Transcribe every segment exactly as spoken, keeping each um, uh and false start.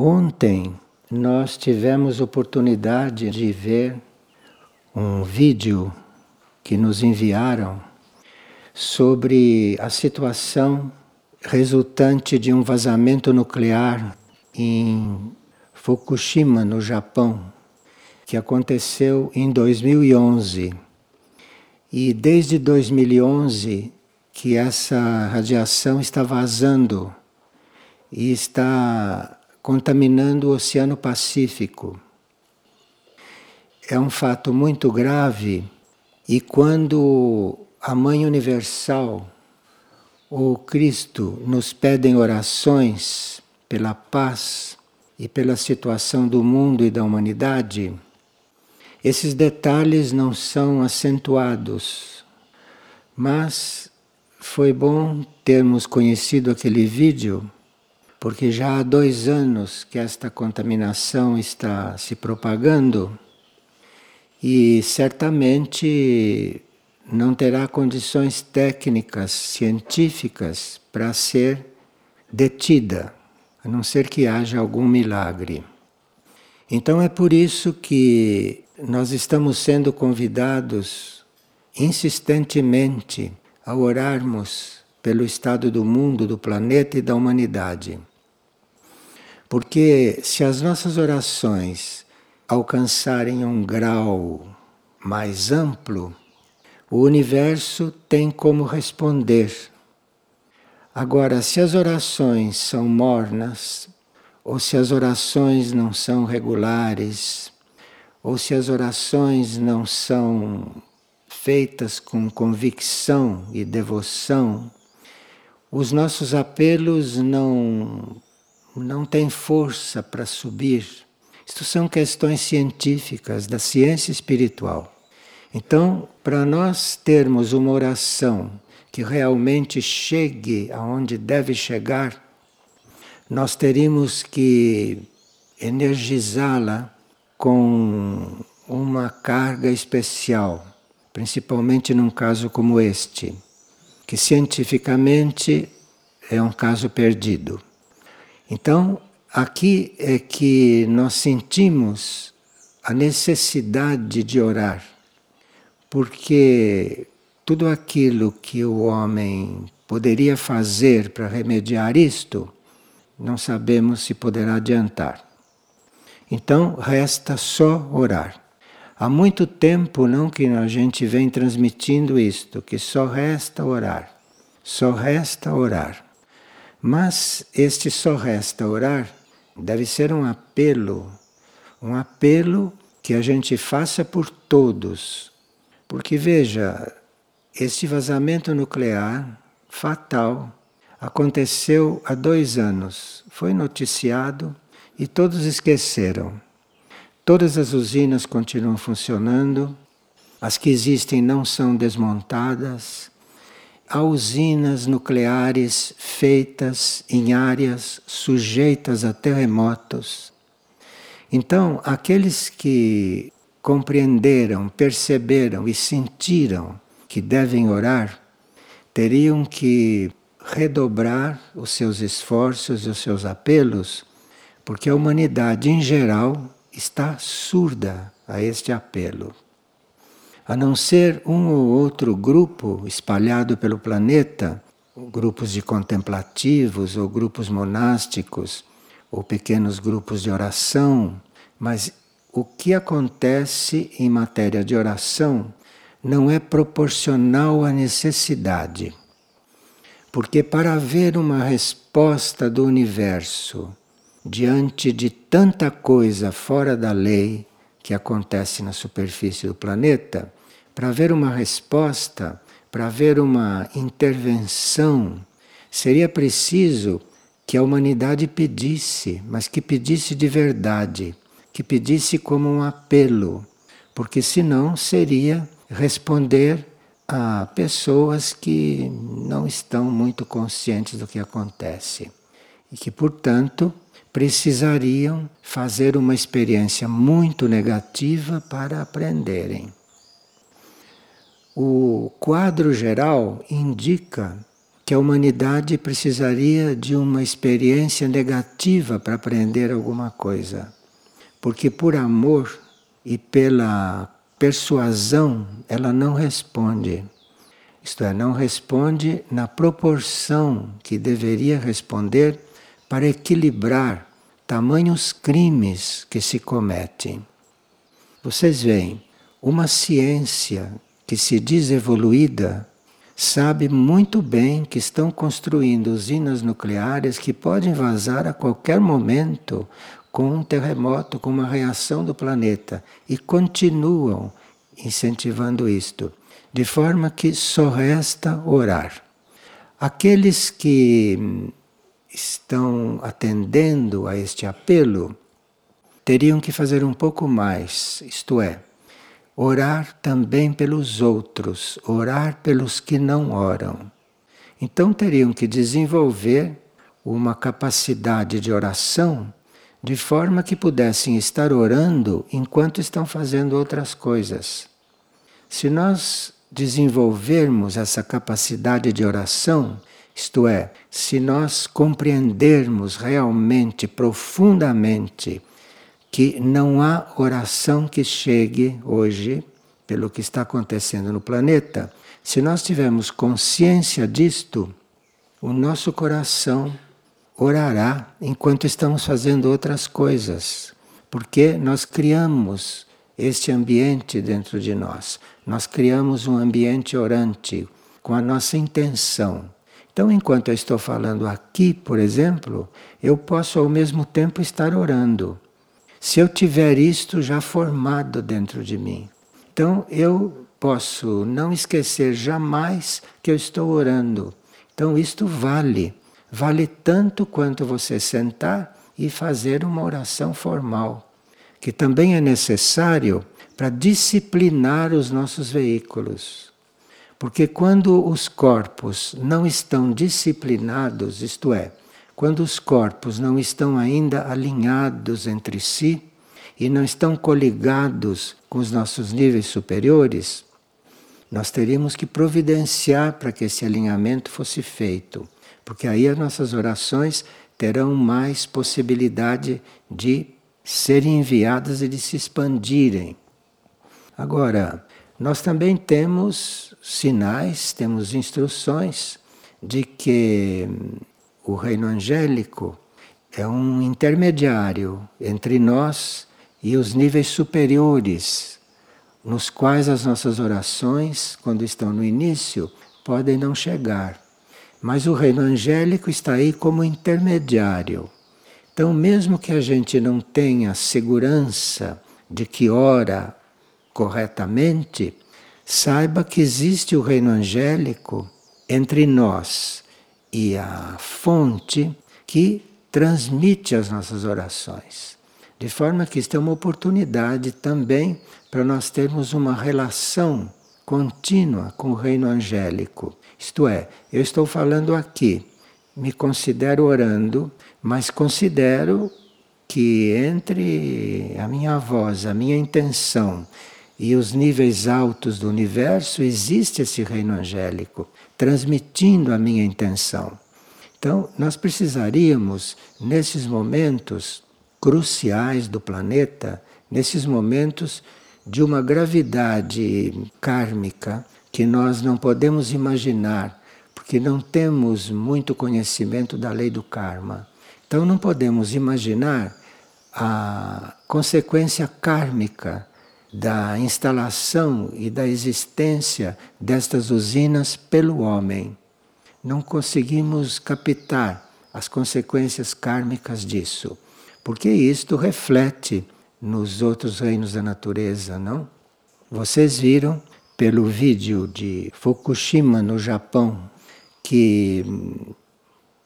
Ontem nós tivemos oportunidade de ver um vídeo que nos enviaram sobre a situação resultante de um vazamento nuclear em Fukushima, no Japão, que aconteceu em dois mil e onze. E desde dois mil e onze que essa radiação está vazando e está contaminando o Oceano Pacífico. É um fato muito grave, e quando a Mãe Universal ou Cristo nos pedem orações pela paz e pela situação do mundo e da humanidade, esses detalhes não são acentuados. Mas foi bom termos conhecido aquele vídeo, porque já há dois anos que esta contaminação está se propagando e certamente não terá condições técnicas, científicas, para ser detida, a não ser que haja algum milagre. Então é por isso que nós estamos sendo convidados insistentemente a orarmos pelo estado do mundo, do planeta e da humanidade. Porque se as nossas orações alcançarem um grau mais amplo, o universo tem como responder. Agora, se as orações são mornas, ou se as orações não são regulares, ou se as orações não são feitas com convicção e devoção, os nossos apelos não, não têm força para subir. Isto são questões científicas, da ciência espiritual. Então, para nós termos uma oração que realmente chegue aonde deve chegar, nós teríamos que energizá-la com uma carga especial, principalmente num caso como este, que cientificamente é um caso perdido. Então, aqui é que nós sentimos a necessidade de orar. Porque tudo aquilo que o homem poderia fazer para remediar isto, não sabemos se poderá adiantar. Então, resta só orar. Há muito tempo não que a gente vem transmitindo isto, que só resta orar, só resta orar. Mas este só resta orar deve ser um apelo, um apelo que a gente faça por todos. Porque veja, este vazamento nuclear fatal aconteceu há dois anos. Foi noticiado e todos esqueceram. Todas as usinas continuam funcionando, as que existem não são desmontadas. Há usinas nucleares feitas em áreas sujeitas a terremotos. Então, aqueles que compreenderam, perceberam e sentiram que devem orar, teriam que redobrar os seus esforços e os seus apelos, porque a humanidade em geral está surda a este apelo. A não ser um ou outro grupo espalhado pelo planeta, grupos de contemplativos ou grupos monásticos, ou pequenos grupos de oração, mas o que acontece em matéria de oração não é proporcional à necessidade. Porque para haver uma resposta do universo diante de tanta coisa fora da lei que acontece na superfície do planeta, para haver uma resposta, para haver uma intervenção, seria preciso que a humanidade pedisse, mas que pedisse de verdade, que pedisse como um apelo, porque senão seria responder a pessoas que não estão muito conscientes do que acontece e que, portanto, precisariam fazer uma experiência muito negativa para aprenderem. O quadro geral indica que a humanidade precisaria de uma experiência negativa para aprender alguma coisa. Porque por amor e pela persuasão, ela não responde. Isto é, não responde na proporção que deveria responder para equilibrar tamanhos crimes que se cometem. Vocês veem, uma ciência que se diz evoluída sabe muito bem que estão construindo usinas nucleares que podem vazar a qualquer momento com um terremoto, com uma reação do planeta, e continuam incentivando isto, de forma que só resta orar. Aqueles que estão atendendo a este apelo teriam que fazer um pouco mais, isto é, orar também pelos outros, orar pelos que não oram. Então teriam que desenvolver uma capacidade de oração de forma que pudessem estar orando enquanto estão fazendo outras coisas. Se nós desenvolvermos essa capacidade de oração, isto é, se nós compreendermos realmente, profundamente, que não há oração que chegue hoje, pelo que está acontecendo no planeta, se nós tivermos consciência disto, o nosso coração orará enquanto estamos fazendo outras coisas, porque nós criamos este ambiente dentro de nós, nós criamos um ambiente orante com a nossa intenção. Então, enquanto eu estou falando aqui, por exemplo, eu posso ao mesmo tempo estar orando. Se eu tiver isto já formado dentro de mim, então eu posso não esquecer jamais que eu estou orando. Então isto vale, vale tanto quanto você sentar e fazer uma oração formal, que também é necessário para disciplinar os nossos veículos. Porque quando os corpos não estão disciplinados, isto é, quando os corpos não estão ainda alinhados entre si e não estão coligados com os nossos níveis superiores, nós teríamos que providenciar para que esse alinhamento fosse feito, porque aí as nossas orações terão mais possibilidade de serem enviadas e de se expandirem. Agora, nós também temos sinais, temos instruções de que o reino angélico é um intermediário entre nós e os níveis superiores, nos quais as nossas orações, quando estão no início, podem não chegar. Mas o reino angélico está aí como intermediário. Então, mesmo que a gente não tenha segurança de que ora corretamente, saiba que existe o reino angélico entre nós e a fonte que transmite as nossas orações. De forma que isto é uma oportunidade também para nós termos uma relação contínua com o reino angélico. Isto é, eu estou falando aqui, me considero orando, mas considero que entre a minha voz, a minha intenção e os níveis altos do universo, existe esse reino angélico, transmitindo a minha intenção. Então, nós precisaríamos, nesses momentos cruciais do planeta, nesses momentos de uma gravidade kármica que nós não podemos imaginar, porque não temos muito conhecimento da lei do karma. Então, não podemos imaginar a consequência kármica da instalação e da existência destas usinas pelo homem. Não conseguimos captar as consequências kármicas disso, porque isto reflete nos outros reinos da natureza, não? Vocês viram pelo vídeo de Fukushima no Japão que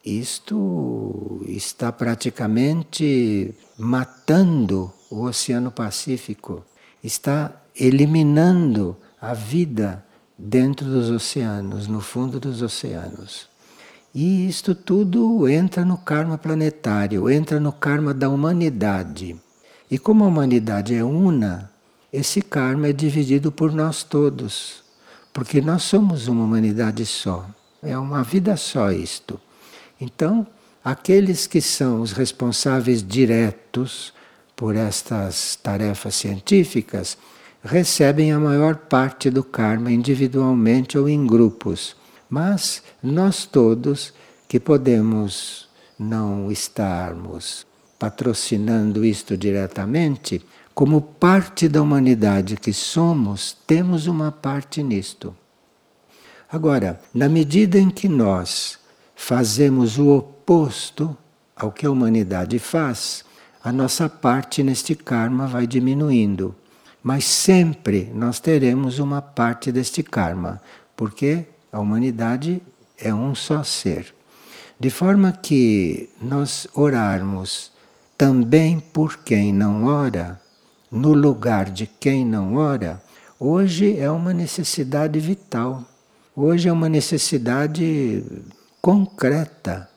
isto está praticamente matando o Oceano Pacífico. Está eliminando a vida dentro dos oceanos, no fundo dos oceanos. E isto tudo entra no karma planetário, entra no karma da humanidade. E como a humanidade é una, esse karma é dividido por nós todos, porque nós somos uma humanidade só. É uma vida só isto. Então, aqueles que são os responsáveis diretos por estas tarefas científicas recebem a maior parte do karma individualmente ou em grupos. Mas nós todos que podemos não estarmos patrocinando isto diretamente, como parte da humanidade que somos, temos uma parte nisto. Agora, na medida em que nós fazemos o oposto ao que a humanidade faz, a nossa parte neste karma vai diminuindo. Mas sempre nós teremos uma parte deste karma, porque a humanidade é um só ser. De forma que nós orarmos também por quem não ora, no lugar de quem não ora, hoje é uma necessidade vital. Hoje é uma necessidade concreta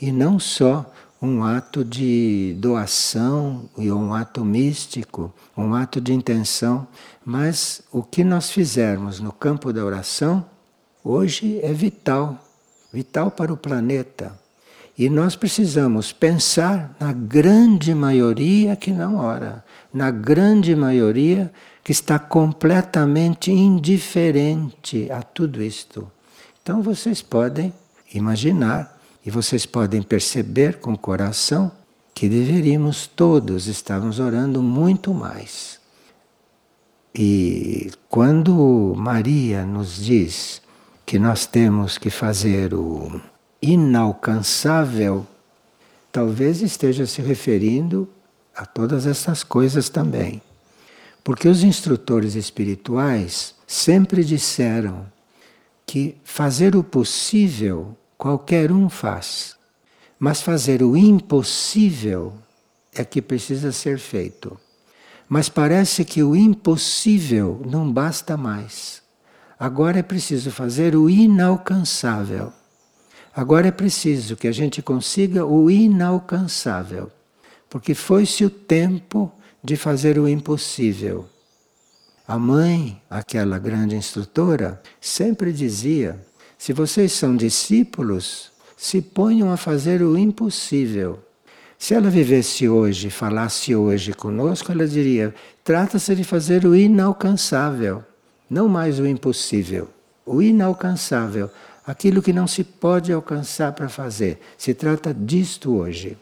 e não só um ato de doação e um ato místico, um ato de intenção, mas o que nós fizermos no campo da oração hoje é vital, vital para o planeta. E nós precisamos pensar na grande maioria que não ora, na grande maioria que está completamente indiferente a tudo isto. Então vocês podem imaginar e vocês podem perceber com o coração que deveríamos todos estarmos orando muito mais. E quando Maria nos diz que nós temos que fazer o inalcançável, talvez esteja se referindo a todas essas coisas também. Porque os instrutores espirituais sempre disseram que fazer o possível qualquer um faz, mas fazer o impossível é que precisa ser feito. Mas parece que o impossível não basta mais. Agora é preciso fazer o inalcançável. Agora é preciso que a gente consiga o inalcançável, porque foi-se o tempo de fazer o impossível. A mãe, aquela grande instrutora, sempre dizia: se vocês são discípulos, se ponham a fazer o impossível. Se ela vivesse hoje, falasse hoje conosco, ela diria: trata-se de fazer o inalcançável, não mais o impossível, o inalcançável. Aquilo que não se pode alcançar para fazer. Se trata disto hoje.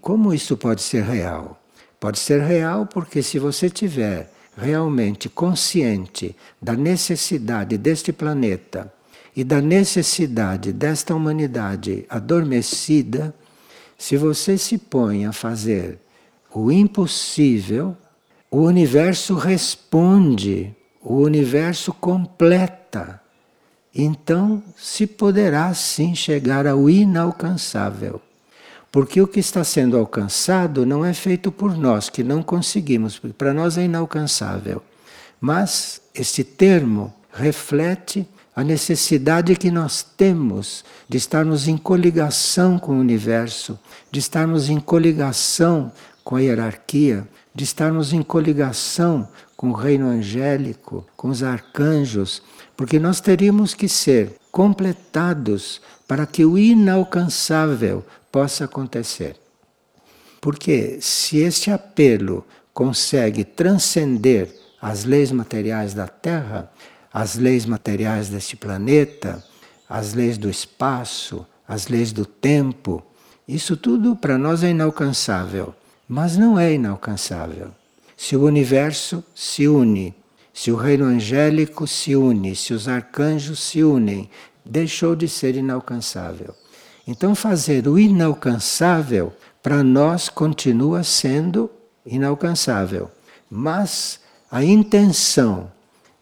Como isso pode ser real? Pode ser real porque se você tiver realmente consciente da necessidade deste planeta e da necessidade desta humanidade adormecida, se você se põe a fazer o impossível, o universo responde, o universo completa. Então se poderá sim chegar ao inalcançável. Porque o que está sendo alcançado não é feito por nós, que não conseguimos, porque para nós é inalcançável. Mas este termo reflete a necessidade que nós temos de estarmos em coligação com o universo, de estarmos em coligação com a hierarquia, de estarmos em coligação com o reino angélico, com os arcanjos, porque nós teríamos que ser completados para que o inalcançável possa acontecer. Porque se este apelo consegue transcender as leis materiais da Terra, as leis materiais deste planeta, as leis do espaço, as leis do tempo, isso tudo para nós é inalcançável, mas não é inalcançável. Se o universo se une, se o reino angélico se une, se os arcanjos se unem, deixou de ser inalcançável. Então fazer o inalcançável, para nós, continua sendo inalcançável. Mas a intenção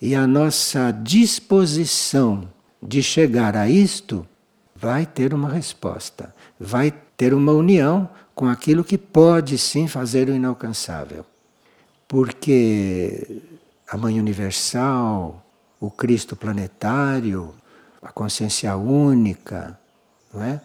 e a nossa disposição de chegar a isto vai ter uma resposta, vai ter uma união com aquilo que pode sim fazer o inalcançável. Porque a Mãe Universal, o Cristo planetário, a consciência única, não é?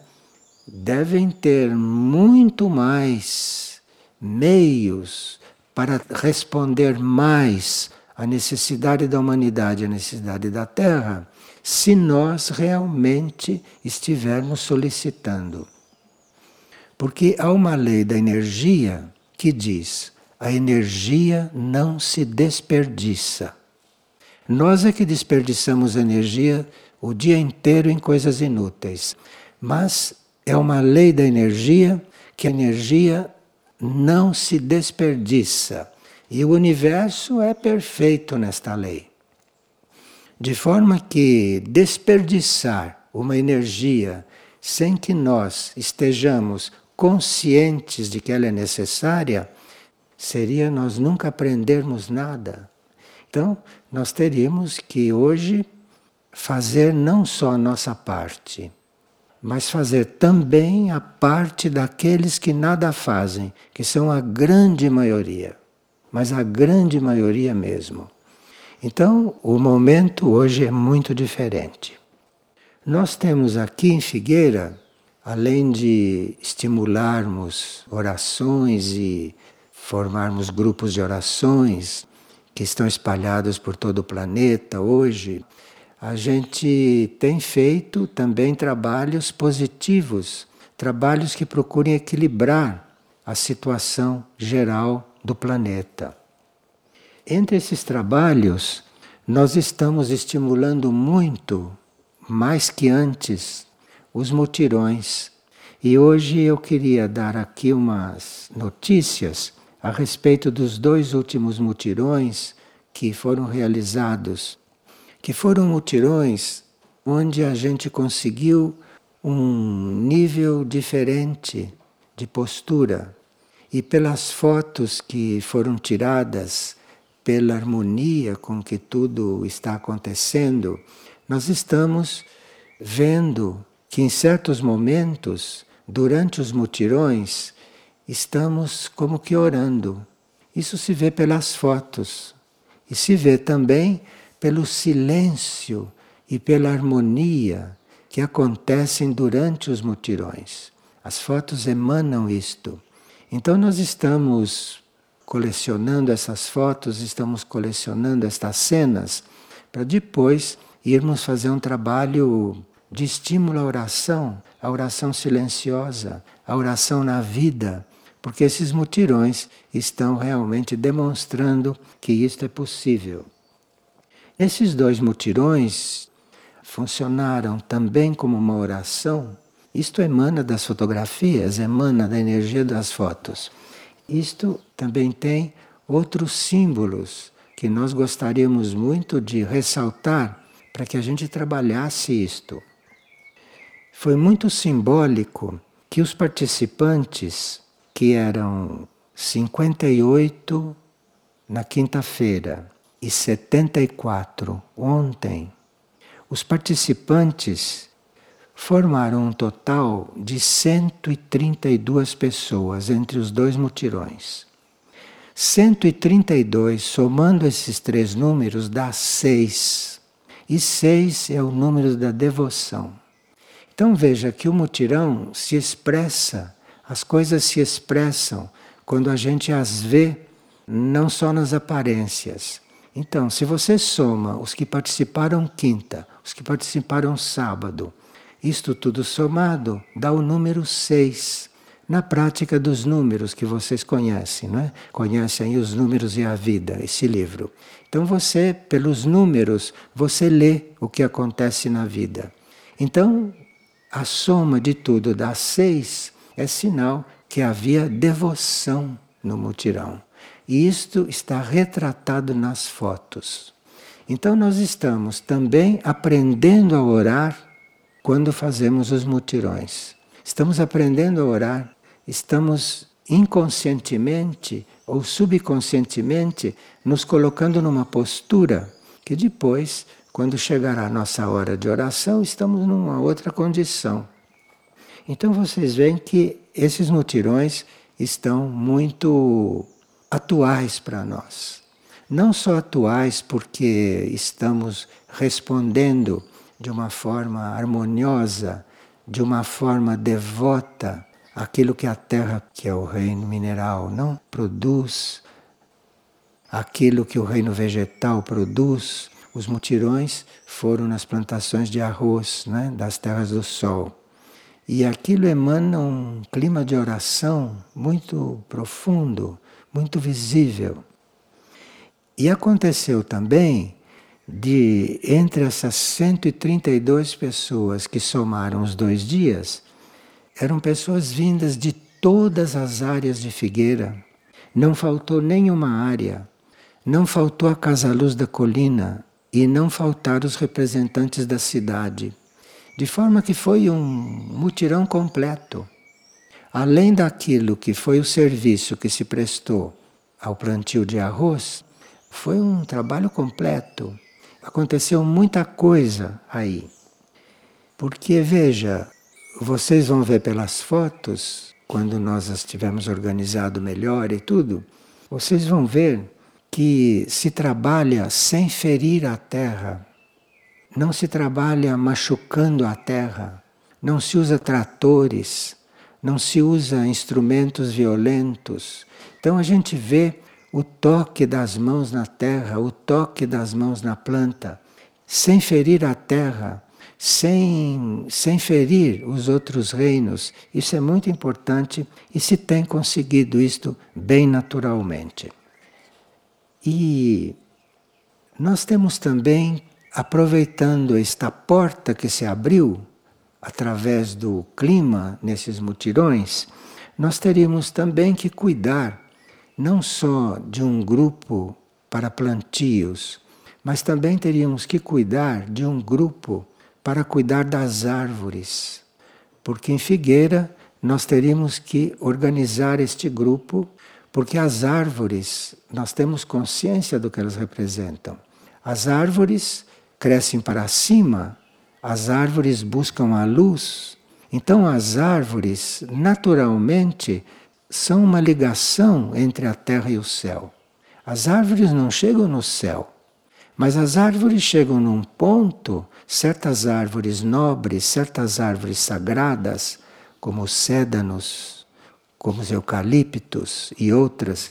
Devem ter muito mais meios para responder mais à necessidade da humanidade, à necessidade da Terra, se nós realmente estivermos solicitando. Porque há uma lei da energia que diz: a energia não se desperdiça. Nós é que desperdiçamos energia o dia inteiro em coisas inúteis. Mas é uma lei da energia que a energia não se desperdiça. E o universo é perfeito nesta lei. De forma que desperdiçar uma energia sem que nós estejamos conscientes de que ela é necessária, seria nós nunca aprendermos nada. Então, nós teríamos que hoje fazer não só a nossa parte, mas fazer também a parte daqueles que nada fazem, que são a grande maioria, mas a grande maioria mesmo. Então, o momento hoje é muito diferente. Nós temos aqui em Figueira, além de estimularmos orações e formarmos grupos de orações que estão espalhados por todo o planeta hoje, a gente tem feito também trabalhos positivos, trabalhos que procurem equilibrar a situação geral do planeta. Entre esses trabalhos, nós estamos estimulando muito, mais que antes, os mutirões. E hoje eu queria dar aqui umas notícias a respeito dos dois últimos mutirões que foram realizados, que foram mutirões onde a gente conseguiu um nível diferente de postura. E pelas fotos que foram tiradas, pela harmonia com que tudo está acontecendo, nós estamos vendo que em certos momentos, durante os mutirões, estamos como que orando. Isso se vê pelas fotos e se vê também pelo silêncio e pela harmonia que acontecem durante os mutirões. As fotos emanam isto. Então nós estamos colecionando essas fotos, estamos colecionando estas cenas, para depois irmos fazer um trabalho de estímulo à oração, à oração silenciosa, à oração na vida, porque esses mutirões estão realmente demonstrando que isto é possível. Esses dois mutirões funcionaram também como uma oração. Isto emana das fotografias, emana da energia das fotos. Isto também tem outros símbolos que nós gostaríamos muito de ressaltar para que a gente trabalhasse isto. Foi muito simbólico que os participantes, que eram cinquenta e oito na quinta-feira, e setenta e quatro ontem, os participantes formaram um total de cento e trinta e duas pessoas entre os dois mutirões. cento e trinta e dois, somando esses três números, dá seis. E seis é o número da devoção. Então veja que o mutirão se expressa, as coisas se expressam quando a gente as vê, não só nas aparências. Então, se você soma os que participaram quinta, os que participaram sábado, isto tudo somado dá o número seis. Na prática dos números que vocês conhecem, não é? Conhecem aí Os Números e a Vida, esse livro. Então você, pelos números, você lê o que acontece na vida. Então, a soma de tudo dá seis, é sinal que havia devoção no mutirão. E isto está retratado nas fotos. Então nós estamos também aprendendo a orar quando fazemos os mutirões. Estamos aprendendo a orar, estamos inconscientemente ou subconscientemente nos colocando numa postura que depois, quando chegar a nossa hora de oração, estamos numa outra condição. Então vocês veem que esses mutirões estão muito atuais para nós. Não só atuais porque estamos respondendo de uma forma harmoniosa, de uma forma devota, aquilo que a terra, que é o reino mineral, não produz, aquilo que o reino vegetal produz, os mutirões foram nas plantações de arroz, né, das terras do sol. E aquilo emana um clima de oração muito profundo, muito visível. E aconteceu também de, entre essas cento e trinta e duas pessoas que somaram os dois dias, eram pessoas vindas de todas as áreas de Figueira. Não faltou nenhuma área, não faltou a Casa Luz da Colina e não faltaram os representantes da cidade. De forma que foi um mutirão completo. Além daquilo que foi o serviço que se prestou ao plantio de arroz, foi um trabalho completo. Aconteceu muita coisa aí. Porque, veja, vocês vão ver pelas fotos, quando nós as tivermos organizado melhor e tudo, vocês vão ver que se trabalha sem ferir a terra. Não se trabalha machucando a terra, não se usa tratores, não se usa instrumentos violentos. Então a gente vê o toque das mãos na terra, o toque das mãos na planta, sem ferir a terra, sem, sem ferir os outros reinos. Isso é muito importante e se tem conseguido isto bem naturalmente. E nós temos também, aproveitando esta porta que se abriu através do clima nesses mutirões, nós teríamos também que cuidar não só de um grupo para plantios, mas também teríamos que cuidar de um grupo para cuidar das árvores. Porque em Figueira nós teríamos que organizar este grupo, porque as árvores, nós temos consciência do que elas representam. As árvores crescem para cima, as árvores buscam a luz. Então as árvores, naturalmente, são uma ligação entre a terra e o céu. As árvores não chegam no céu, mas as árvores chegam num ponto, certas árvores nobres, certas árvores sagradas, como os cédanos, como os eucaliptos e outras.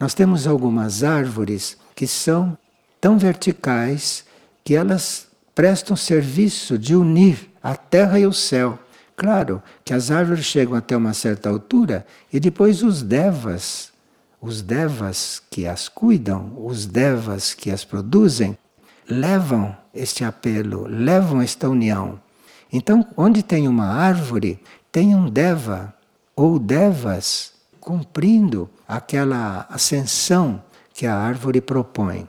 Nós temos algumas árvores que são tão verticais que elas prestam serviço de unir a terra e o céu. Claro que as árvores chegam até uma certa altura e depois os devas, os devas que as cuidam, os devas que as produzem, levam este apelo, levam esta união. Então, onde tem uma árvore, tem um deva ou devas cumprindo aquela ascensão que a árvore propõe.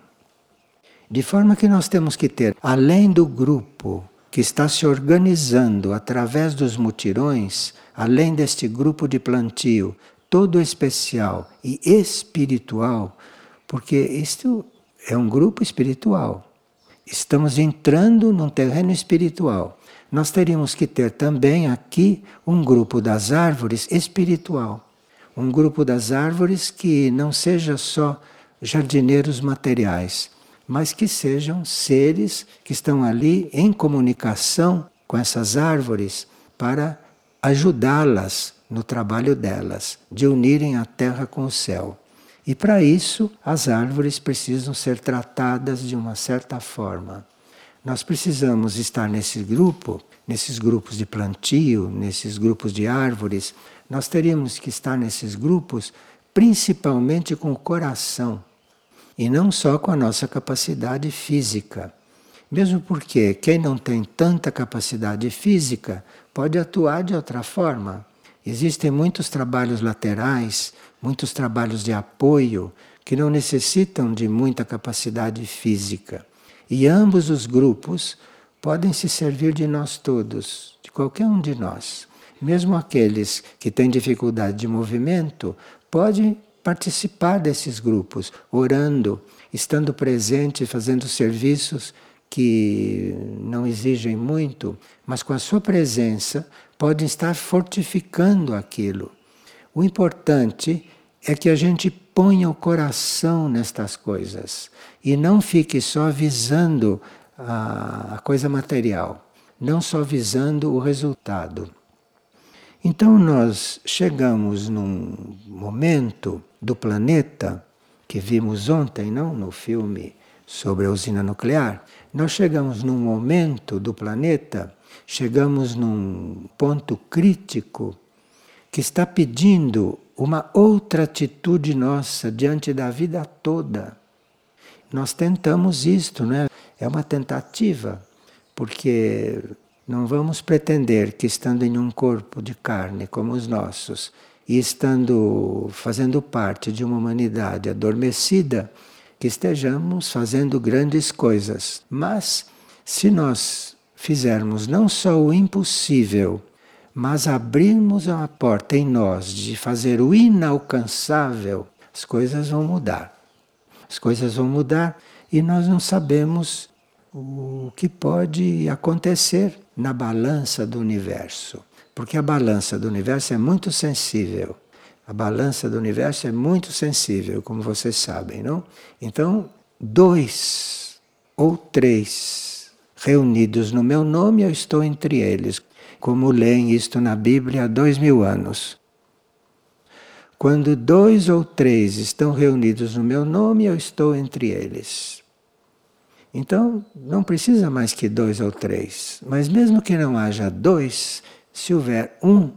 De forma que nós temos que ter, além do grupo que está se organizando através dos mutirões, além deste grupo de plantio, todo especial e espiritual, porque isto é um grupo espiritual. Estamos entrando num terreno espiritual. Nós teríamos que ter também aqui um grupo das árvores espiritual. Um grupo das árvores que não seja só jardineiros materiais, mas que sejam seres que estão ali em comunicação com essas árvores para ajudá-las no trabalho delas, de unirem a terra com o céu. E para isso, as árvores precisam ser tratadas de uma certa forma. Nós precisamos estar nesse grupo, nesses grupos de plantio, nesses grupos de árvores, nós teríamos que estar nesses grupos principalmente com o coração, e não só com a nossa capacidade física. Mesmo porque quem não tem tanta capacidade física pode atuar de outra forma. Existem muitos trabalhos laterais, muitos trabalhos de apoio que não necessitam de muita capacidade física. E ambos os grupos podem se servir de nós todos, de qualquer um de nós. Mesmo aqueles que têm dificuldade de movimento podem participar desses grupos, orando, estando presente, fazendo serviços que não exigem muito, mas com a sua presença podem estar fortificando aquilo. O importante é que a gente ponha o coração nestas coisas e não fique só visando a coisa material, não só visando o resultado. Então nós chegamos num momento do planeta que vimos ontem, não? No filme sobre a usina nuclear, nós chegamos num momento do planeta, chegamos num ponto crítico que está pedindo uma outra atitude nossa diante da vida toda. Nós tentamos isto, né? É uma tentativa, porque não vamos pretender que estando em um corpo de carne como os nossos e estando fazendo parte de uma humanidade adormecida, que estejamos fazendo grandes coisas. Mas se nós fizermos não só o impossível, mas abrirmos uma porta em nós de fazer o inalcançável, as coisas vão mudar. As coisas vão mudar e nós não sabemos o que pode acontecer na balança do universo. Porque a balança do universo é muito sensível. A balança do universo é muito sensível, como vocês sabem, não? Então, dois ou três reunidos no meu nome, eu estou entre eles. Como leem isto na Bíblia há dois mil anos. Quando dois ou três estão reunidos no meu nome, eu estou entre eles. Então, não precisa mais que dois ou três. Mas mesmo que não haja dois, se houver um,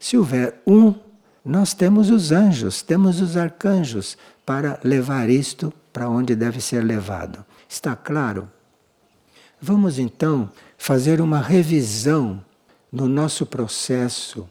se houver um, nós temos os anjos, temos os arcanjos para levar isto para onde deve ser levado. Está claro? Vamos então fazer uma revisão no nosso processo,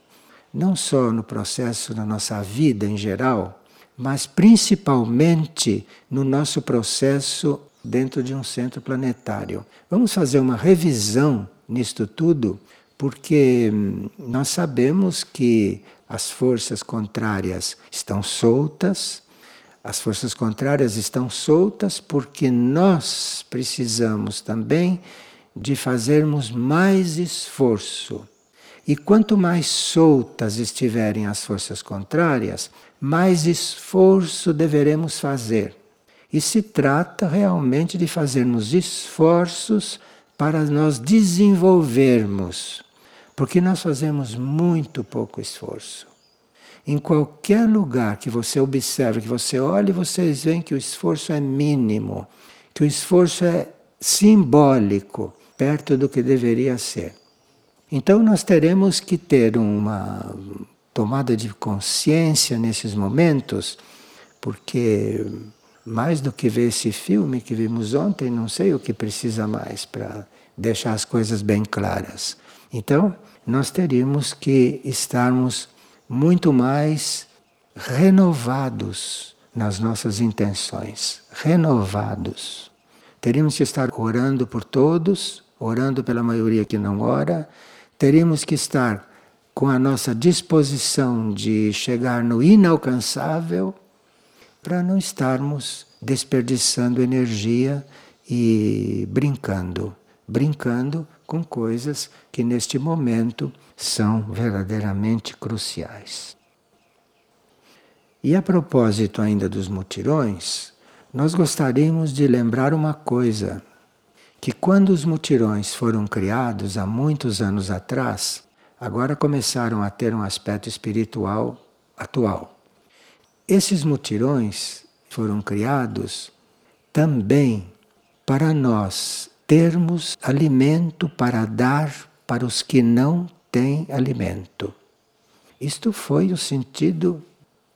não só no processo da nossa vida em geral, mas principalmente no nosso processo dentro de um centro planetário. Vamos fazer uma revisão nisto tudo, porque nós sabemos que as forças contrárias estão soltas. As forças contrárias estão soltas porque nós precisamos também de fazermos mais esforço. E quanto mais soltas estiverem as forças contrárias, mais esforço deveremos fazer. E se trata realmente de fazermos esforços para nós desenvolvermos. Porque nós fazemos muito pouco esforço. Em qualquer lugar que você observe, que você olhe, vocês veem que o esforço é mínimo, que o esforço é simbólico, perto do que deveria ser. Então nós teremos que ter uma tomada de consciência nesses momentos, porque mais do que ver esse filme que vimos ontem, não sei o que precisa mais para deixar as coisas bem claras. Então, nós teríamos que estarmos muito mais renovados nas nossas intenções. Renovados. Teríamos que estar orando por todos, orando pela maioria que não ora. Teríamos que estar com a nossa disposição de chegar no inalcançável para não estarmos desperdiçando energia e brincando. Brincando com coisas que neste momento são verdadeiramente cruciais. E a propósito ainda dos mutirões, nós gostaríamos de lembrar uma coisa, que quando os mutirões foram criados há muitos anos atrás, agora começaram a ter um aspecto espiritual atual. Esses mutirões foram criados também para nós termos alimento para dar para os que não têm alimento. Isto foi o sentido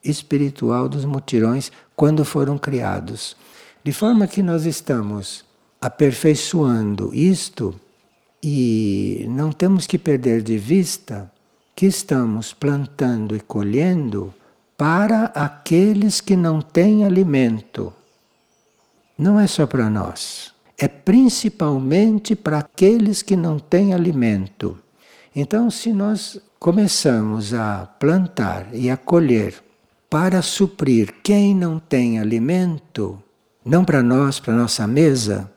espiritual dos mutirões quando foram criados. De forma que nós estamos aperfeiçoando isto e não temos que perder de vista que estamos plantando e colhendo para aqueles que não têm alimento. Não é só para nós. É principalmente para aqueles que não têm alimento. Então, se nós começamos a plantar e a colher para suprir quem não tem alimento, não para nós, para nossa mesa,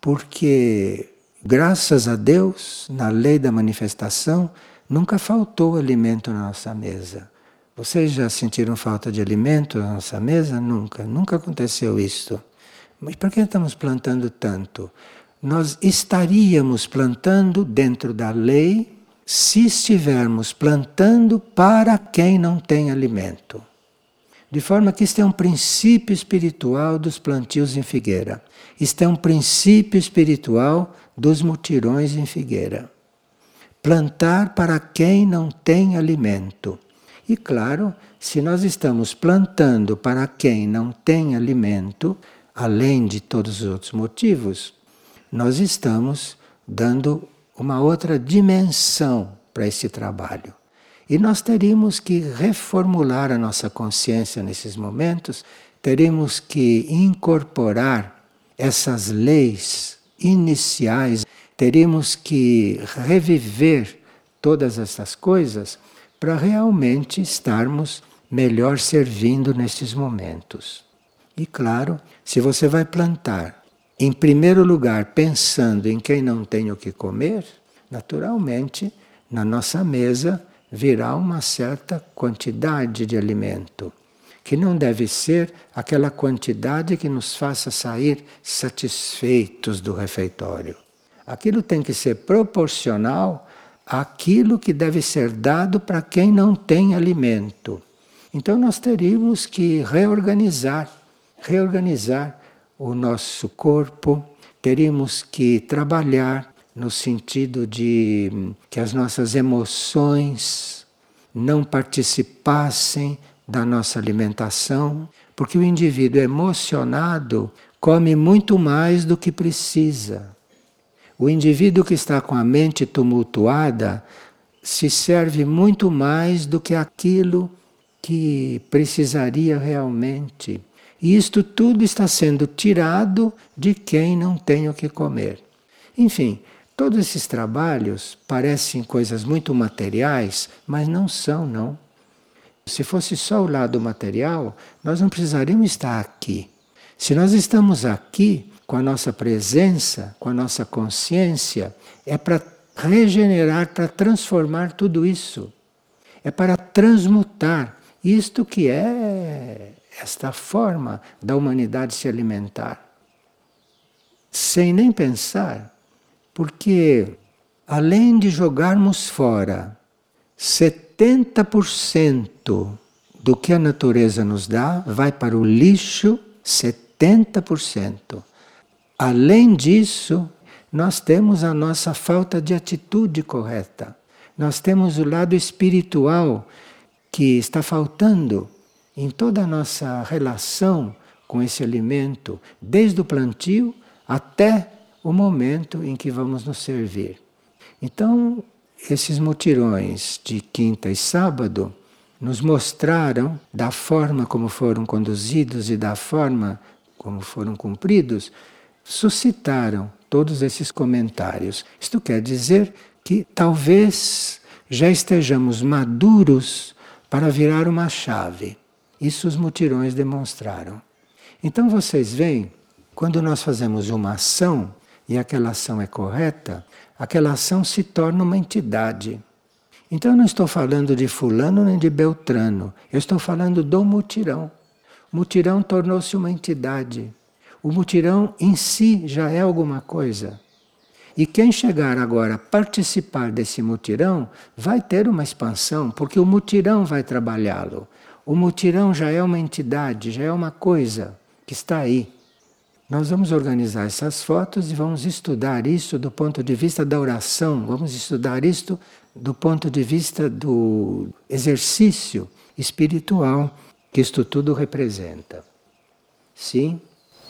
porque, graças a Deus, na lei da manifestação, nunca faltou alimento na nossa mesa. Vocês já sentiram falta de alimento na nossa mesa? Nunca, nunca aconteceu isso. Mas por que estamos plantando tanto? Nós estaríamos plantando dentro da lei se estivermos plantando para quem não tem alimento. De forma que isto é um princípio espiritual dos plantios em Figueira. Isto é um princípio espiritual dos mutirões em Figueira. Plantar para quem não tem alimento. E claro, se nós estamos plantando para quem não tem alimento, além de todos os outros motivos, nós estamos dando uma outra dimensão para esse trabalho. E nós teríamos que reformular a nossa consciência nesses momentos, teríamos que incorporar essas leis iniciais, teríamos que reviver todas essas coisas para realmente estarmos melhor servindo nesses momentos. E claro, se você vai plantar, em primeiro lugar pensando em quem não tem o que comer, naturalmente na nossa mesa virá uma certa quantidade de alimento, que não deve ser aquela quantidade que nos faça sair satisfeitos do refeitório. Aquilo tem que ser proporcional àquilo que deve ser dado para quem não tem alimento. Então nós teríamos que reorganizar, reorganizar o nosso corpo, teríamos que trabalhar no sentido de que as nossas emoções não participassem da nossa alimentação, porque o indivíduo emocionado come muito mais do que precisa. O indivíduo que está com a mente tumultuada se serve muito mais do que aquilo que precisaria realmente. E isto tudo está sendo tirado de quem não tem o que comer. Enfim, todos esses trabalhos parecem coisas muito materiais, mas não são, não. Se fosse só o lado material, nós não precisaríamos estar aqui. Se nós estamos aqui, com a nossa presença, com a nossa consciência, é para regenerar, para transformar tudo isso. É para transmutar isto que é esta forma da humanidade se alimentar. Sem nem pensar. Porque, além de jogarmos fora setenta por cento do que a natureza nos dá, vai para o lixo, setenta por cento. Além disso, nós temos a nossa falta de atitude correta. Nós temos o lado espiritual que está faltando em toda a nossa relação com esse alimento, desde o plantio até o momento em que vamos nos servir. Então, esses mutirões de quinta e sábado nos mostraram, da forma como foram conduzidos e da forma como foram cumpridos, suscitaram todos esses comentários. Isto quer dizer que talvez já estejamos maduros para virar uma chave. Isso os mutirões demonstraram. Então vocês veem, quando nós fazemos uma ação, e aquela ação é correta, aquela ação se torna uma entidade. Então eu não estou falando de fulano nem de beltrano, eu estou falando do mutirão. O mutirão tornou-se uma entidade. O mutirão em si já é alguma coisa. E quem chegar agora a participar desse mutirão vai ter uma expansão, porque o mutirão vai trabalhá-lo. O mutirão já é uma entidade, já é uma coisa que está aí. Nós vamos organizar essas fotos e vamos estudar isso do ponto de vista da oração, vamos estudar isto do ponto de vista do exercício espiritual que isto tudo representa. Sim?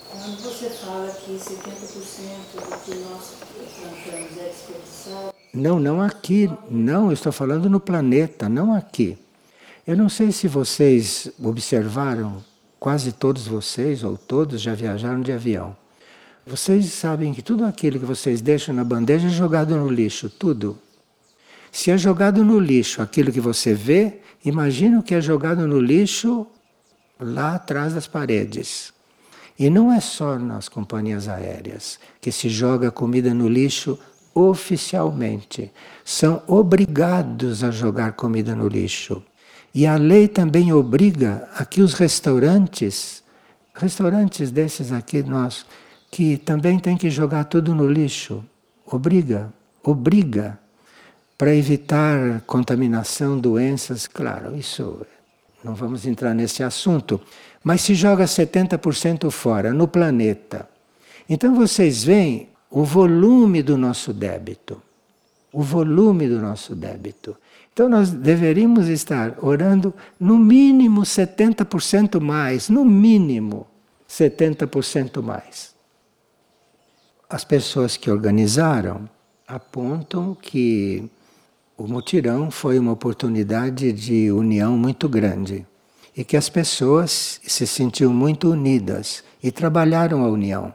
Quando você fala que setenta por cento do que nós plantamos é desperdiçado... Não, não aqui. Não, eu estou falando no planeta, não aqui. Eu não sei se vocês observaram... Quase todos vocês, ou todos, já viajaram de avião. Vocês sabem que tudo aquilo que vocês deixam na bandeja é jogado no lixo, tudo. Se é jogado no lixo aquilo que você vê, imagina o que é jogado no lixo lá atrás das paredes. E não é só nas companhias aéreas que se joga comida no lixo oficialmente. São obrigados a jogar comida no lixo. E a lei também obriga a que os restaurantes, restaurantes desses aqui nós, que também tem que jogar tudo no lixo, obriga, obriga, para evitar contaminação, doenças, claro, isso não vamos entrar nesse assunto, mas se joga setenta por cento fora, no planeta. Então vocês veem o volume do nosso débito, o volume do nosso débito. Então nós deveríamos estar orando no mínimo setenta por cento mais, no mínimo setenta por cento mais. As pessoas que organizaram apontam que o mutirão foi uma oportunidade de união muito grande e que as pessoas se sentiam muito unidas e trabalharam a união.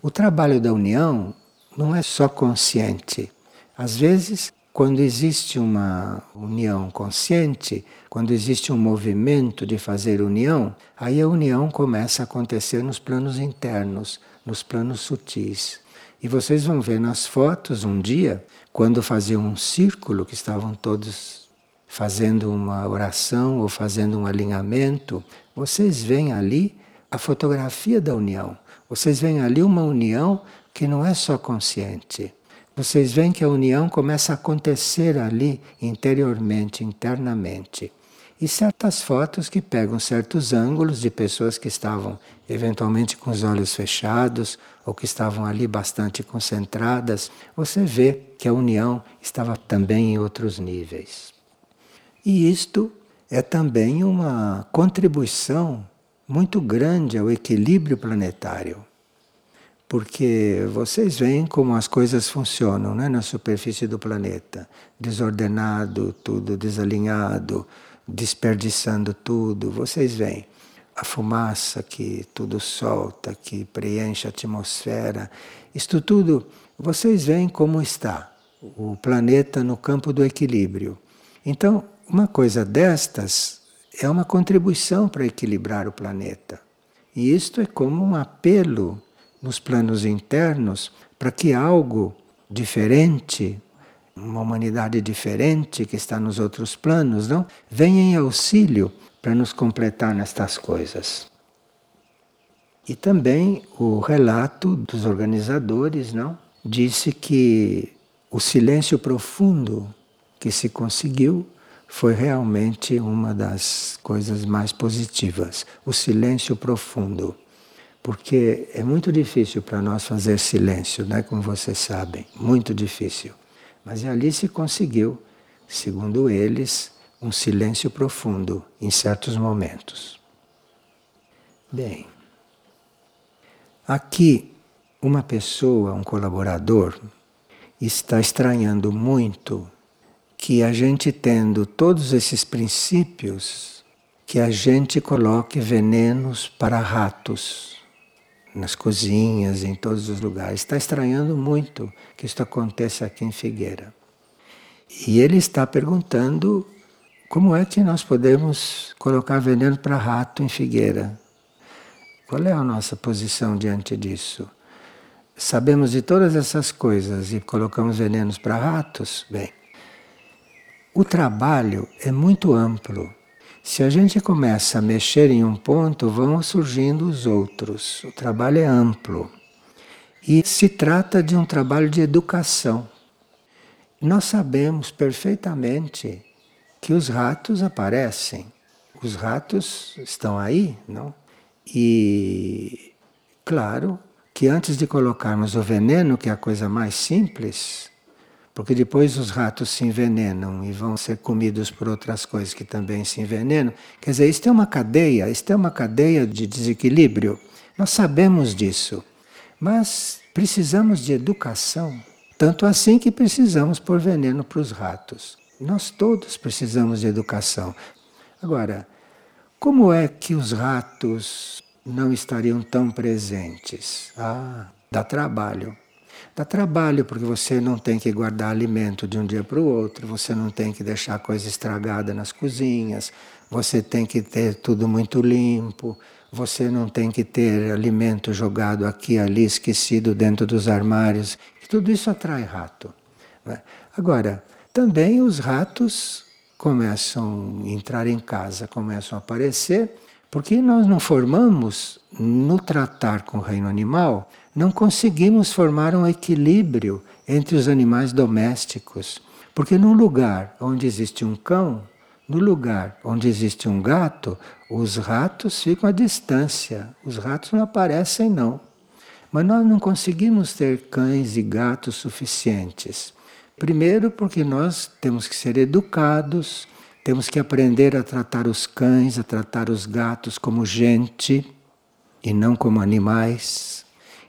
O trabalho da união não é só consciente. Às vezes, quando existe uma união consciente, quando existe um movimento de fazer união, aí a união começa a acontecer nos planos internos, nos planos sutis. E vocês vão ver nas fotos um dia, quando faziam um círculo, que estavam todos fazendo uma oração ou fazendo um alinhamento, vocês veem ali a fotografia da união. Vocês veem ali uma união que não é só consciente. Vocês veem que a união começa a acontecer ali interiormente, internamente. E certas fotos que pegam certos ângulos de pessoas que estavam eventualmente com os olhos fechados ou que estavam ali bastante concentradas, você vê que a união estava também em outros níveis. E isto é também uma contribuição muito grande ao equilíbrio planetário. Porque vocês veem como as coisas funcionam, né, na superfície do planeta. Desordenado, tudo desalinhado, desperdiçando tudo. Vocês veem a fumaça que tudo solta, que preenche a atmosfera. Isto tudo, vocês veem como está o planeta no campo do equilíbrio. Então, uma coisa destas é uma contribuição para equilibrar o planeta. E isto é como um apelo nos planos internos, para que algo diferente, uma humanidade diferente que está nos outros planos, não, venha em auxílio para nos completar nestas coisas. E também o relato dos organizadores, não, disse que o silêncio profundo que se conseguiu foi realmente uma das coisas mais positivas, o silêncio profundo. Porque é muito difícil para nós fazer silêncio, né? Como vocês sabem, muito difícil. Mas ali se conseguiu, segundo eles, um silêncio profundo em certos momentos. Bem, aqui uma pessoa, um colaborador, está estranhando muito que a gente, tendo todos esses princípios, que a gente coloque venenos para ratos nas cozinhas, em todos os lugares. Está estranhando muito que isso aconteça aqui em Figueira. E ele está perguntando como é que nós podemos colocar veneno para rato em Figueira. Qual é a nossa posição diante disso? Sabemos de todas essas coisas e colocamos venenos para ratos? Bem, o trabalho é muito amplo. Se a gente começa a mexer em um ponto, vão surgindo os outros. O trabalho é amplo. E se trata de um trabalho de educação. Nós sabemos perfeitamente que os ratos aparecem. Os ratos estão aí, não? E, claro, que antes de colocarmos o veneno, que é a coisa mais simples, porque depois os ratos se envenenam e vão ser comidos por outras coisas que também se envenenam. Quer dizer, isto é uma cadeia, isto é uma cadeia de desequilíbrio. Nós sabemos disso, mas precisamos de educação, tanto assim que precisamos pôr veneno para os ratos. Nós todos precisamos de educação. Agora, como é que os ratos não estariam tão presentes? Ah, dá trabalho. Dá trabalho, porque você não tem que guardar alimento de um dia para o outro, você não tem que deixar coisa estragada nas cozinhas, você tem que ter tudo muito limpo, você não tem que ter alimento jogado aqui, ali, esquecido dentro dos armários. Tudo isso atrai rato. Agora, também os ratos começam a entrar em casa, começam a aparecer, porque nós não formamos, no tratar com o reino animal, não conseguimos formar um equilíbrio entre os animais domésticos. Porque num lugar onde existe um cão, No lugar onde existe um gato, os ratos ficam à distância. Os ratos não aparecem, não. Mas nós não conseguimos ter cães e gatos suficientes. Primeiro porque nós temos que ser educados, temos que aprender a tratar os cães, a tratar os gatos como gente e não como animais.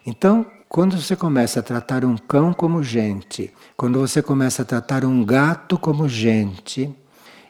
Então, quando você começa a tratar um cão como gente, quando você começa a tratar um gato como gente,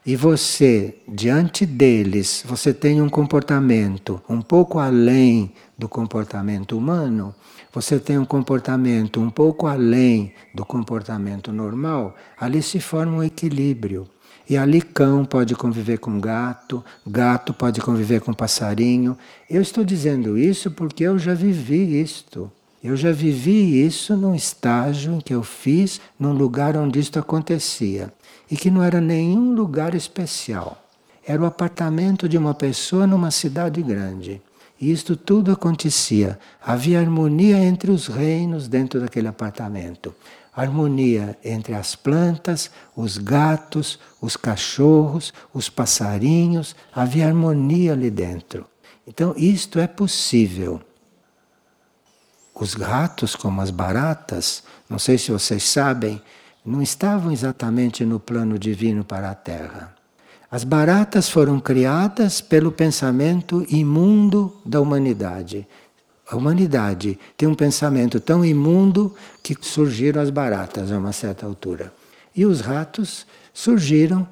e você, diante deles, você tem um comportamento um pouco além do comportamento humano, você tem um comportamento um pouco além do comportamento normal, ali se forma um equilíbrio. E ali cão pode conviver com gato, gato pode conviver com passarinho. Eu estou dizendo isso porque eu já vivi isto. Eu já vivi isso num estágio que eu fiz num lugar onde isto acontecia. E que não era nenhum lugar especial. Era o apartamento de uma pessoa numa cidade grande. E isto tudo acontecia. Havia harmonia entre os reinos dentro daquele apartamento. Harmonia entre as plantas, os gatos, os cachorros, os passarinhos. Havia harmonia ali dentro. Então isto é possível. Os ratos, como as baratas, não sei se vocês sabem, não estavam exatamente no plano divino para a Terra. As baratas foram criadas pelo pensamento imundo da humanidade. A humanidade tem um pensamento tão imundo que surgiram as baratas a uma certa altura. E os ratos surgiram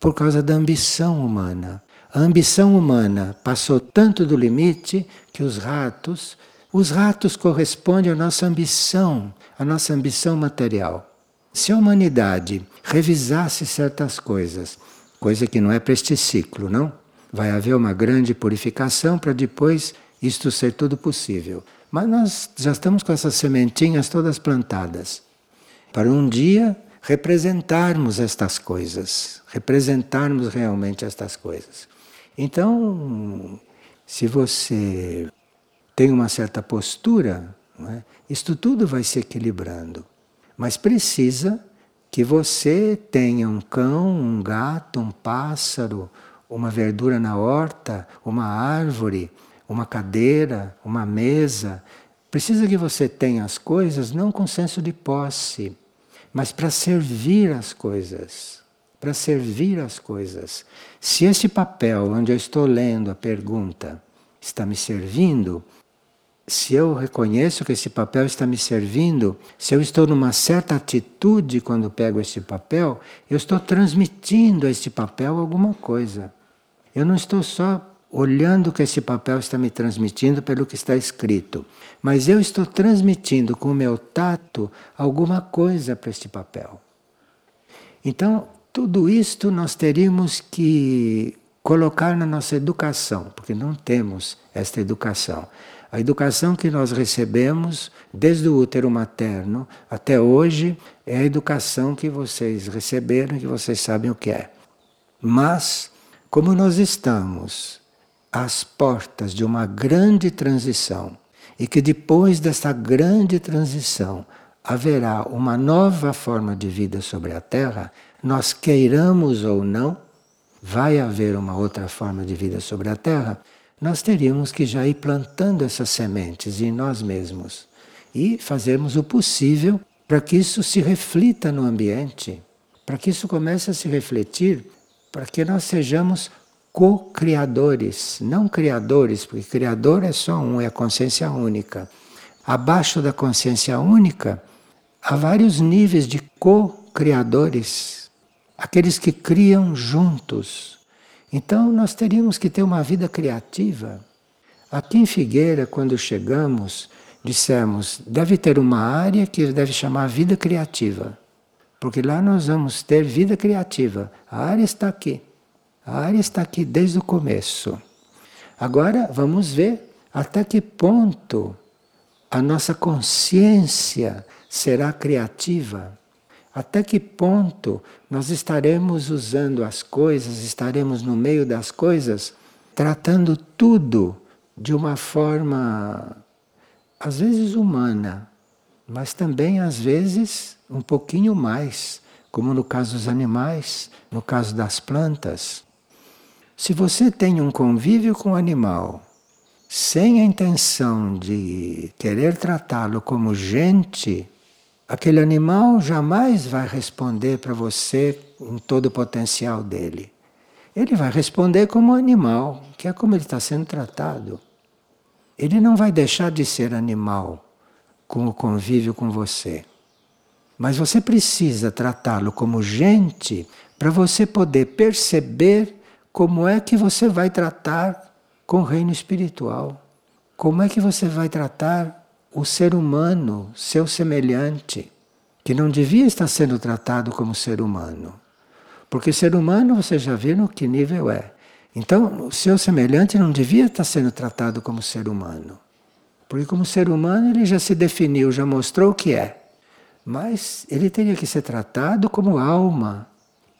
por causa da ambição humana. A ambição humana passou tanto do limite que os ratos... Os ratos correspondem à nossa ambição, à nossa ambição material. Se a humanidade revisasse certas coisas, coisa que não é para este ciclo, não? Vai haver uma grande purificação para depois isto ser tudo possível. Mas nós já estamos com essas sementinhas todas plantadas. Para um dia representarmos estas coisas, representarmos realmente estas coisas. Então, se você... tem uma certa postura, não é? Isto tudo vai se equilibrando. Mas precisa que você tenha um cão, um gato, um pássaro, uma verdura na horta, uma árvore, uma cadeira, uma mesa. Precisa que você tenha as coisas não com senso de posse, mas para servir as coisas. Para servir as coisas. Se esse papel onde eu estou lendo a pergunta está me servindo... Se eu reconheço que esse papel está me servindo, se eu estou numa certa atitude quando pego esse papel, eu estou transmitindo a esse papel alguma coisa. Eu não estou só olhando o que esse papel está me transmitindo pelo que está escrito, mas eu estou transmitindo com o meu tato alguma coisa para este papel. Então, tudo isto nós teríamos que colocar na nossa educação, porque não temos esta educação. A educação que nós recebemos desde o útero materno até hoje é a educação que vocês receberam e que vocês sabem o que é. Mas, como nós estamos às portas de uma grande transição e que depois dessa grande transição haverá uma nova forma de vida sobre a Terra, nós queiramos ou não, vai haver uma outra forma de vida sobre a Terra. Nós teríamos que já ir plantando essas sementes em nós mesmos e fazermos o possível para que isso se reflita no ambiente, para que isso comece a se refletir, para que nós sejamos co-criadores, não criadores, porque criador é só um, é a consciência única. Abaixo da consciência única, há vários níveis de co-criadores, aqueles que criam juntos. Então nós teríamos que ter uma vida criativa. Aqui em Figueira, quando chegamos, dissemos, deve ter uma área que deve chamar vida criativa. Porque lá nós vamos ter vida criativa. A área está aqui. A área está aqui desde o começo. Agora vamos ver até que ponto a nossa consciência será criativa. Até que ponto nós estaremos usando as coisas, estaremos no meio das coisas, tratando tudo de uma forma, às vezes humana, mas também às vezes um pouquinho mais, como no caso dos animais, no caso das plantas. Se você tem um convívio com o animal sem a intenção de querer tratá-lo como gente, aquele animal jamais vai responder para você em todo o potencial dele. Ele vai responder como animal, que é como ele está sendo tratado. Ele não vai deixar de ser animal com o convívio com você. Mas você precisa tratá-lo como gente para você poder perceber como é que você vai tratar com o reino espiritual. Como é que você vai tratar o ser humano, seu semelhante, que não devia estar sendo tratado como ser humano. Porque ser humano, você já viu no que nível é. Então, o seu semelhante não devia estar sendo tratado como ser humano. Porque como ser humano ele já se definiu, já mostrou o que é. Mas ele teria que ser tratado como alma.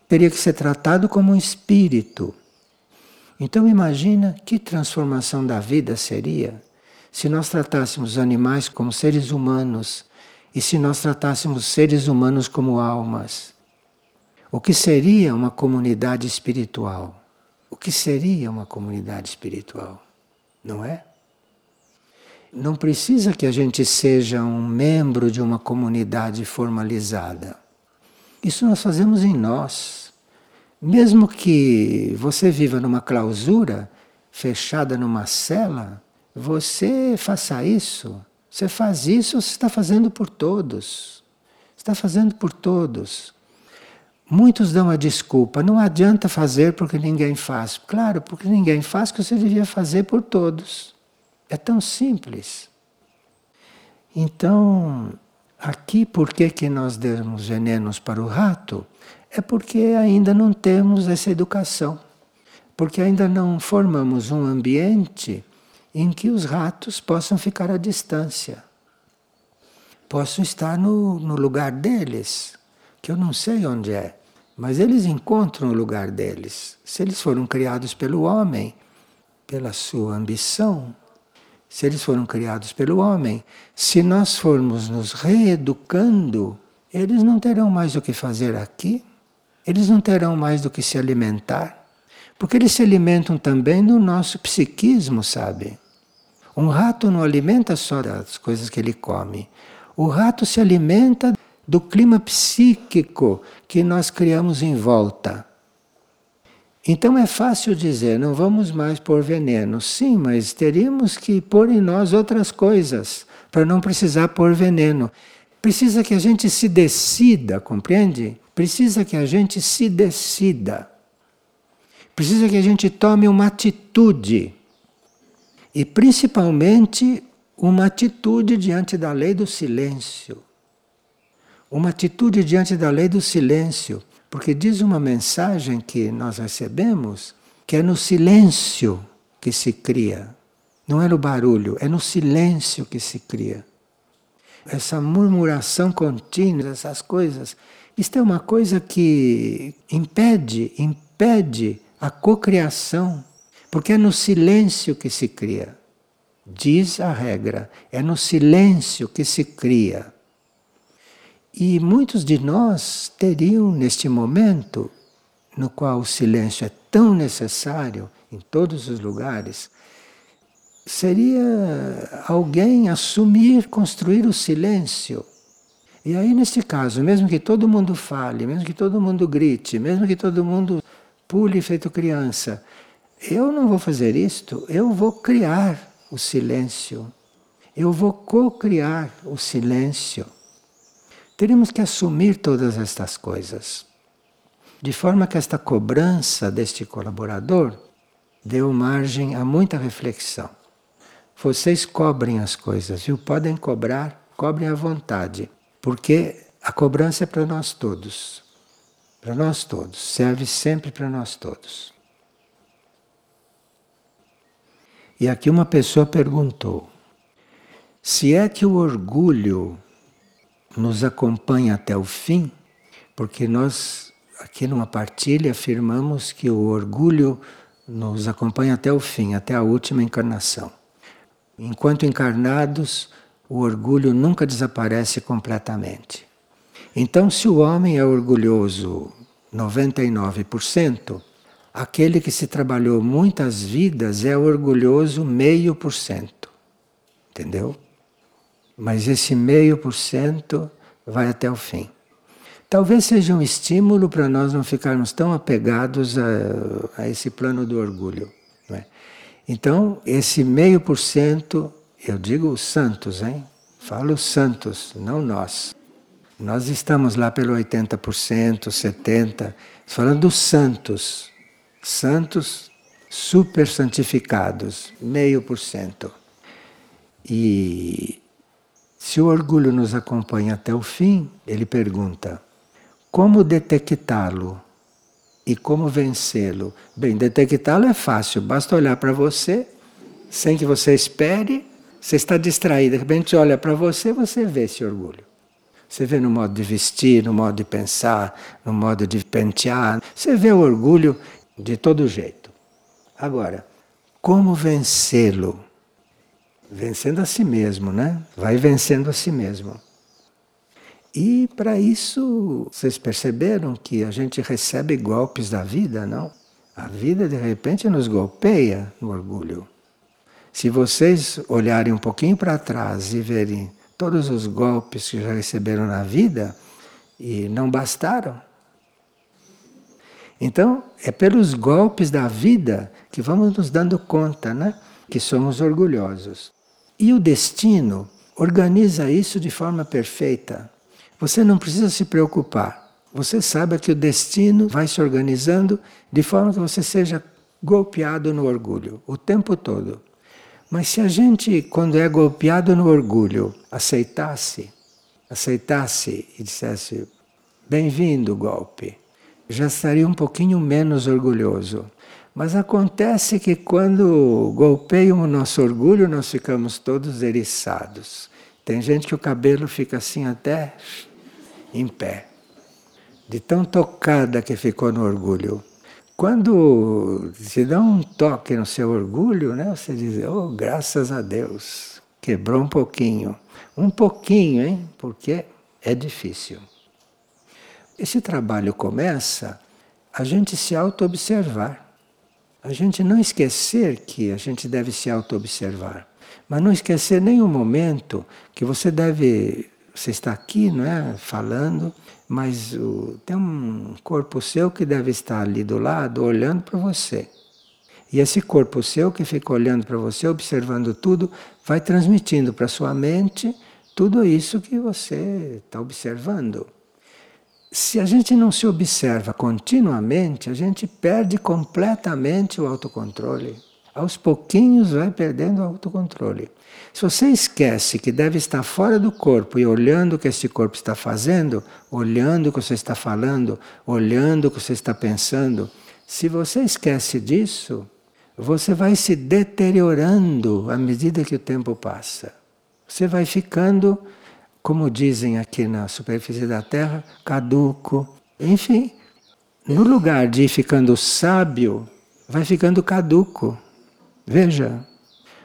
Teria que ser tratado como um espírito. Então imagina que transformação da vida seria se nós tratássemos animais como seres humanos e se nós tratássemos seres humanos como almas. O que seria uma comunidade espiritual? O que seria uma comunidade espiritual? Não é? Não precisa que a gente seja um membro de uma comunidade formalizada. Isso nós fazemos em nós. Mesmo que você viva numa clausura, fechada numa cela, você faça isso. Você faz isso, você está fazendo por todos. Você está fazendo por todos. Muitos dão a desculpa, não adianta fazer porque ninguém faz. Claro, porque ninguém faz, que você devia fazer por todos. É tão simples. Então, aqui por que que nós demos venenos para o rato? É porque ainda não temos essa educação. Porque ainda não formamos um ambiente em que os ratos possam ficar à distância. Possam estar no, no lugar deles, que eu não sei onde é. Mas eles encontram o lugar deles. Se eles foram criados pelo homem, pela sua ambição, se eles foram criados pelo homem, se nós formos nos reeducando, eles não terão mais o que fazer aqui, eles não terão mais do que se alimentar, porque eles se alimentam também do nosso psiquismo, sabe? Um rato não alimenta só das coisas que ele come, o rato se alimenta do clima psíquico que nós criamos em volta. Então é fácil dizer, não vamos mais pôr veneno. Sim, mas teríamos que pôr em nós outras coisas, para não precisar pôr veneno. Precisa que a gente se decida, compreende? Precisa que a gente se decida. Precisa que a gente tome uma atitude. E principalmente uma atitude diante da lei do silêncio. Uma atitude diante da lei do silêncio. Porque diz uma mensagem que nós recebemos, que é no silêncio que se cria. Não é no barulho, é no silêncio que se cria. Essa murmuração contínua, essas coisas, isto é uma coisa que impede, impede a cocriação. Porque é no silêncio que se cria. Diz a regra, é no silêncio que se cria. E muitos de nós teriam, neste momento, no qual o silêncio é tão necessário em todos os lugares, seria alguém assumir, construir o silêncio. E aí, nesse caso, mesmo que todo mundo fale, mesmo que todo mundo grite, mesmo que todo mundo pule feito criança, eu não vou fazer isto, eu vou criar o silêncio. Eu vou co-criar o silêncio. Teremos que assumir todas estas coisas, de forma que esta cobrança deste colaborador deu margem a muita reflexão. Vocês cobrem as coisas, viu? Podem cobrar, cobrem à vontade, porque a cobrança é para nós todos, para nós todos, serve sempre para nós todos. E aqui uma pessoa perguntou, se é que o orgulho nos acompanha até o fim, porque nós aqui numa partilha afirmamos que o orgulho nos acompanha até o fim, até a última encarnação. Enquanto encarnados, o orgulho nunca desaparece completamente. Então, se o homem é orgulhoso noventa e nove por cento, aquele que se trabalhou muitas vidas é orgulhoso meio por cento. Entendeu? Mas esse meio por cento vai até o fim. Talvez seja um estímulo para nós não ficarmos tão apegados a, a esse plano do orgulho, não é? Então, esse meio por cento, eu digo os santos, hein? Falo os santos, não nós. Nós estamos lá pelo oitenta por cento, setenta por cento, falando dos santos. Santos super santificados, meio por cento. E se o orgulho nos acompanha até o fim, ele pergunta, como detectá-lo e como vencê-lo? Bem, detectá-lo é fácil, basta olhar para você, sem que você espere, você está distraído, de repente olha para você, você vê esse orgulho. Você vê no modo de vestir, no modo de pensar, no modo de pentear, você vê o orgulho de todo jeito. Agora, como vencê-lo? Vencendo a si mesmo, né? Vai vencendo a si mesmo. E para isso, vocês perceberam que a gente recebe golpes da vida, não? A vida de repente nos golpeia no orgulho. Se vocês olharem um pouquinho para trás e verem todos os golpes que já receberam na vida e não bastaram. Então, é pelos golpes da vida que vamos nos dando conta, né? Que somos orgulhosos. E o destino organiza isso de forma perfeita. Você não precisa se preocupar. Você sabe que o destino vai se organizando de forma que você seja golpeado no orgulho o tempo todo. Mas se a gente, quando é golpeado no orgulho, aceitasse, aceitasse e dissesse, bem-vindo o golpe, já estaria um pouquinho menos orgulhoso. Mas acontece que quando golpeiam o nosso orgulho, nós ficamos todos eriçados. Tem gente que o cabelo fica assim até em pé, de tão tocada que ficou no orgulho. Quando se dá um toque no seu orgulho, né, você diz, oh, graças a Deus, quebrou um pouquinho. Um pouquinho, hein? Porque é difícil. Esse trabalho começa a gente se auto-observar. A gente não esquecer que a gente deve se auto-observar, mas não esquecer nenhum momento que você deve, você está aqui, não é, falando, mas o, tem um corpo seu que deve estar ali do lado, olhando para você. E esse corpo seu que fica olhando para você, observando tudo, vai transmitindo para sua mente tudo isso que você está observando. Se a gente não se observa continuamente, a gente perde completamente o autocontrole. Aos pouquinhos vai perdendo o autocontrole. Se você esquece que deve estar fora do corpo e olhando o que esse corpo está fazendo, olhando o que você está falando, olhando o que você está pensando, se você esquece disso, você vai se deteriorando à medida que o tempo passa. Você vai ficando, como dizem aqui na superfície da Terra, caduco. Enfim, no lugar de ir ficando sábio, vai ficando caduco. Veja,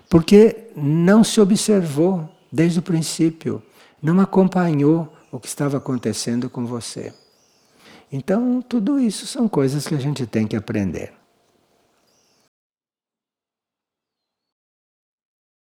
porque não se observou desde o princípio, não acompanhou o que estava acontecendo com você. Então, tudo isso são coisas que a gente tem que aprender.